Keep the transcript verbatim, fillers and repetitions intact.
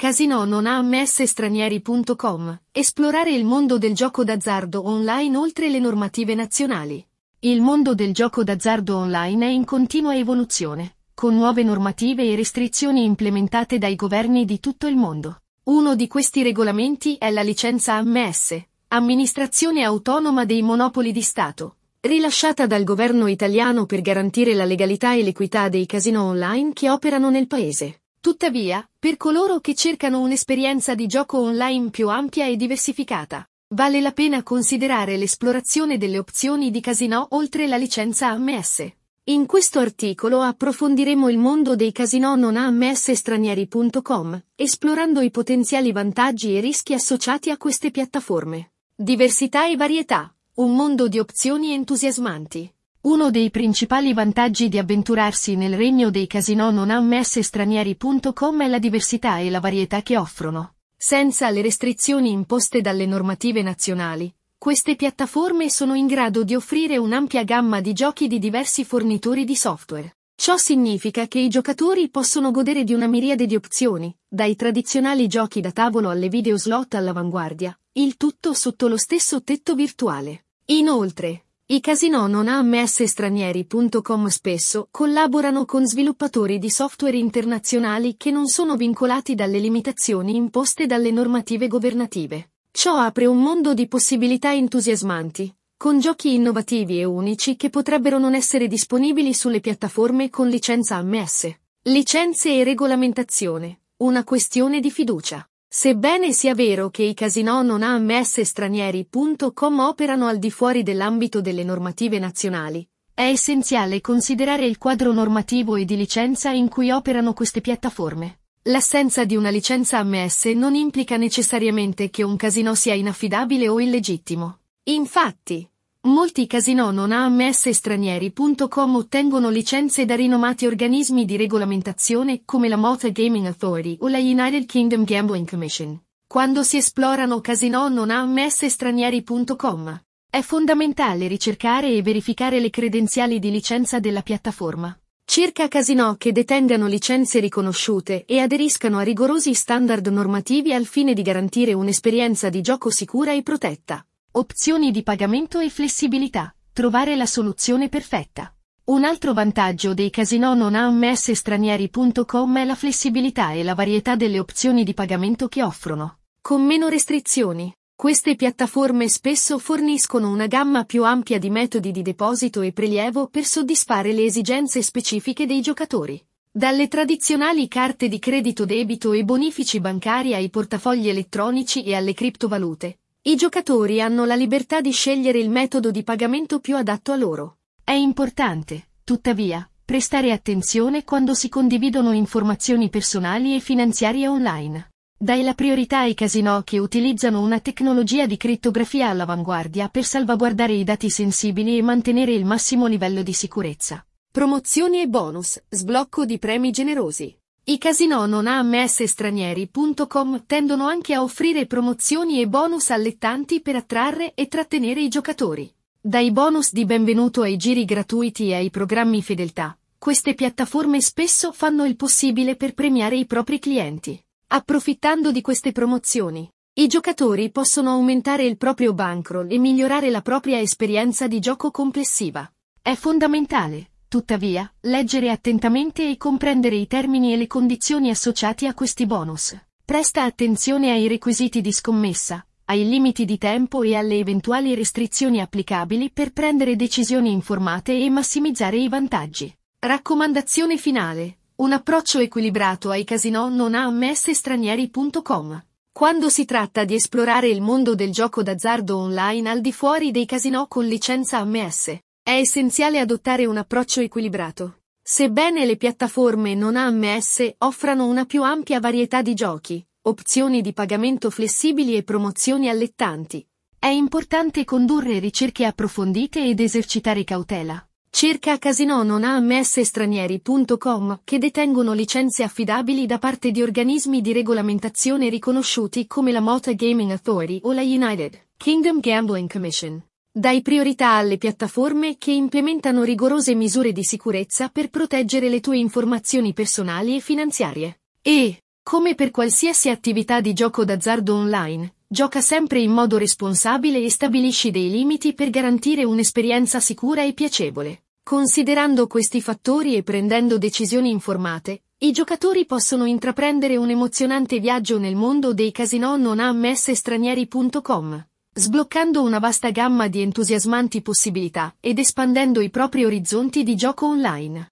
Casino non A A M S. Stranieri punto com, esplorare il mondo del gioco d'azzardo online oltre le normative nazionali. Il mondo del gioco d'azzardo online è in continua evoluzione, con nuove normative e restrizioni implementate dai governi di tutto il mondo. Uno di questi regolamenti è la licenza A A M S, Amministrazione Autonoma dei Monopoli di Stato, rilasciata dal governo italiano per garantire la legalità e l'equità dei casino online che operano nel paese. Tuttavia, per coloro che cercano un'esperienza di gioco online più ampia e diversificata, vale la pena considerare l'esplorazione delle opzioni di casinò oltre la licenza A A M S. In questo articolo approfondiremo il mondo dei casinò non A A M S. Stranieri punto com, esplorando i potenziali vantaggi e rischi associati a queste piattaforme. Diversità e varietà, un mondo di opzioni entusiasmanti. Uno dei principali vantaggi di avventurarsi nel regno dei casinò non A A M S. Stranieri punto com è la diversità e la varietà che offrono. Senza le restrizioni imposte dalle normative nazionali, queste piattaforme sono in grado di offrire un'ampia gamma di giochi di diversi fornitori di software. Ciò significa che i giocatori possono godere di una miriade di opzioni, dai tradizionali giochi da tavolo alle videoslot all'avanguardia, il tutto sotto lo stesso tetto virtuale. Inoltre, i casinò non A A M S. Stranieri punto com spesso collaborano con sviluppatori di software internazionali che non sono vincolati dalle limitazioni imposte dalle normative governative. Ciò apre un mondo di possibilità entusiasmanti, con giochi innovativi e unici che potrebbero non essere disponibili sulle piattaforme con licenza A A M S. Licenze e regolamentazione, una questione di fiducia. Sebbene sia vero che i casinò non A A M S. Stranieri punto com operano al di fuori dell'ambito delle normative nazionali, è essenziale considerare il quadro normativo e di licenza in cui operano queste piattaforme. L'assenza di una licenza A A M S non implica necessariamente che un casinò sia inaffidabile o illegittimo. Infatti, molti casinò non A A M S. Stranieri punto com ottengono licenze da rinomati organismi di regolamentazione come la Malta Gaming Authority o la United Kingdom Gambling Commission. Quando si esplorano casinò non A A M S. Stranieri punto com, è fondamentale ricercare e verificare le credenziali di licenza della piattaforma. Cerca casinò che detengano licenze riconosciute e aderiscano a rigorosi standard normativi al fine di garantire un'esperienza di gioco sicura e protetta. Opzioni di pagamento e flessibilità, trovare la soluzione perfetta. Un altro vantaggio dei casinò non A A M S. Stranieri punto com è la flessibilità e la varietà delle opzioni di pagamento che offrono. Con meno restrizioni, queste piattaforme spesso forniscono una gamma più ampia di metodi di deposito e prelievo per soddisfare le esigenze specifiche dei giocatori. Dalle tradizionali carte di credito debito e bonifici bancari ai portafogli elettronici e alle criptovalute, i giocatori hanno la libertà di scegliere il metodo di pagamento più adatto a loro. È importante, tuttavia, prestare attenzione quando si condividono informazioni personali e finanziarie online. Dai la priorità ai casinò che utilizzano una tecnologia di crittografia all'avanguardia per salvaguardare i dati sensibili e mantenere il massimo livello di sicurezza. Promozioni e bonus, sblocco di premi generosi. I casinò non A A M S. Stranieri punto com tendono anche a offrire promozioni e bonus allettanti per attrarre e trattenere i giocatori. Dai bonus di benvenuto ai giri gratuiti e ai programmi fedeltà, queste piattaforme spesso fanno il possibile per premiare i propri clienti. Approfittando di queste promozioni, i giocatori possono aumentare il proprio bankroll e migliorare la propria esperienza di gioco complessiva. È fondamentale, tuttavia, leggere attentamente e comprendere i termini e le condizioni associati a questi bonus. Presta attenzione ai requisiti di scommessa, ai limiti di tempo e alle eventuali restrizioni applicabili per prendere decisioni informate e massimizzare i vantaggi. Raccomandazione finale. Un approccio equilibrato ai casinò non A A M S. Stranieri punto com. Quando si tratta di esplorare il mondo del gioco d'azzardo online al di fuori dei casinò con licenza A A M S, è essenziale adottare un approccio equilibrato. Sebbene le piattaforme non A A M S offrano una più ampia varietà di giochi, opzioni di pagamento flessibili e promozioni allettanti, è importante condurre ricerche approfondite ed esercitare cautela. Cerca casinò non A A M S. Stranieri punto com che detengono licenze affidabili da parte di organismi di regolamentazione riconosciuti come la Malta Gaming Authority o la United Kingdom Gambling Commission. Dai priorità alle piattaforme che implementano rigorose misure di sicurezza per proteggere le tue informazioni personali e finanziarie. E, Come per qualsiasi attività di gioco d'azzardo online, gioca sempre in modo responsabile e stabilisci dei limiti per garantire un'esperienza sicura e piacevole. Considerando questi fattori e prendendo decisioni informate, i giocatori possono intraprendere un emozionante viaggio nel mondo dei casinò non A A M S Stranieri punto com, sbloccando una vasta gamma di entusiasmanti possibilità ed espandendo i propri orizzonti di gioco online.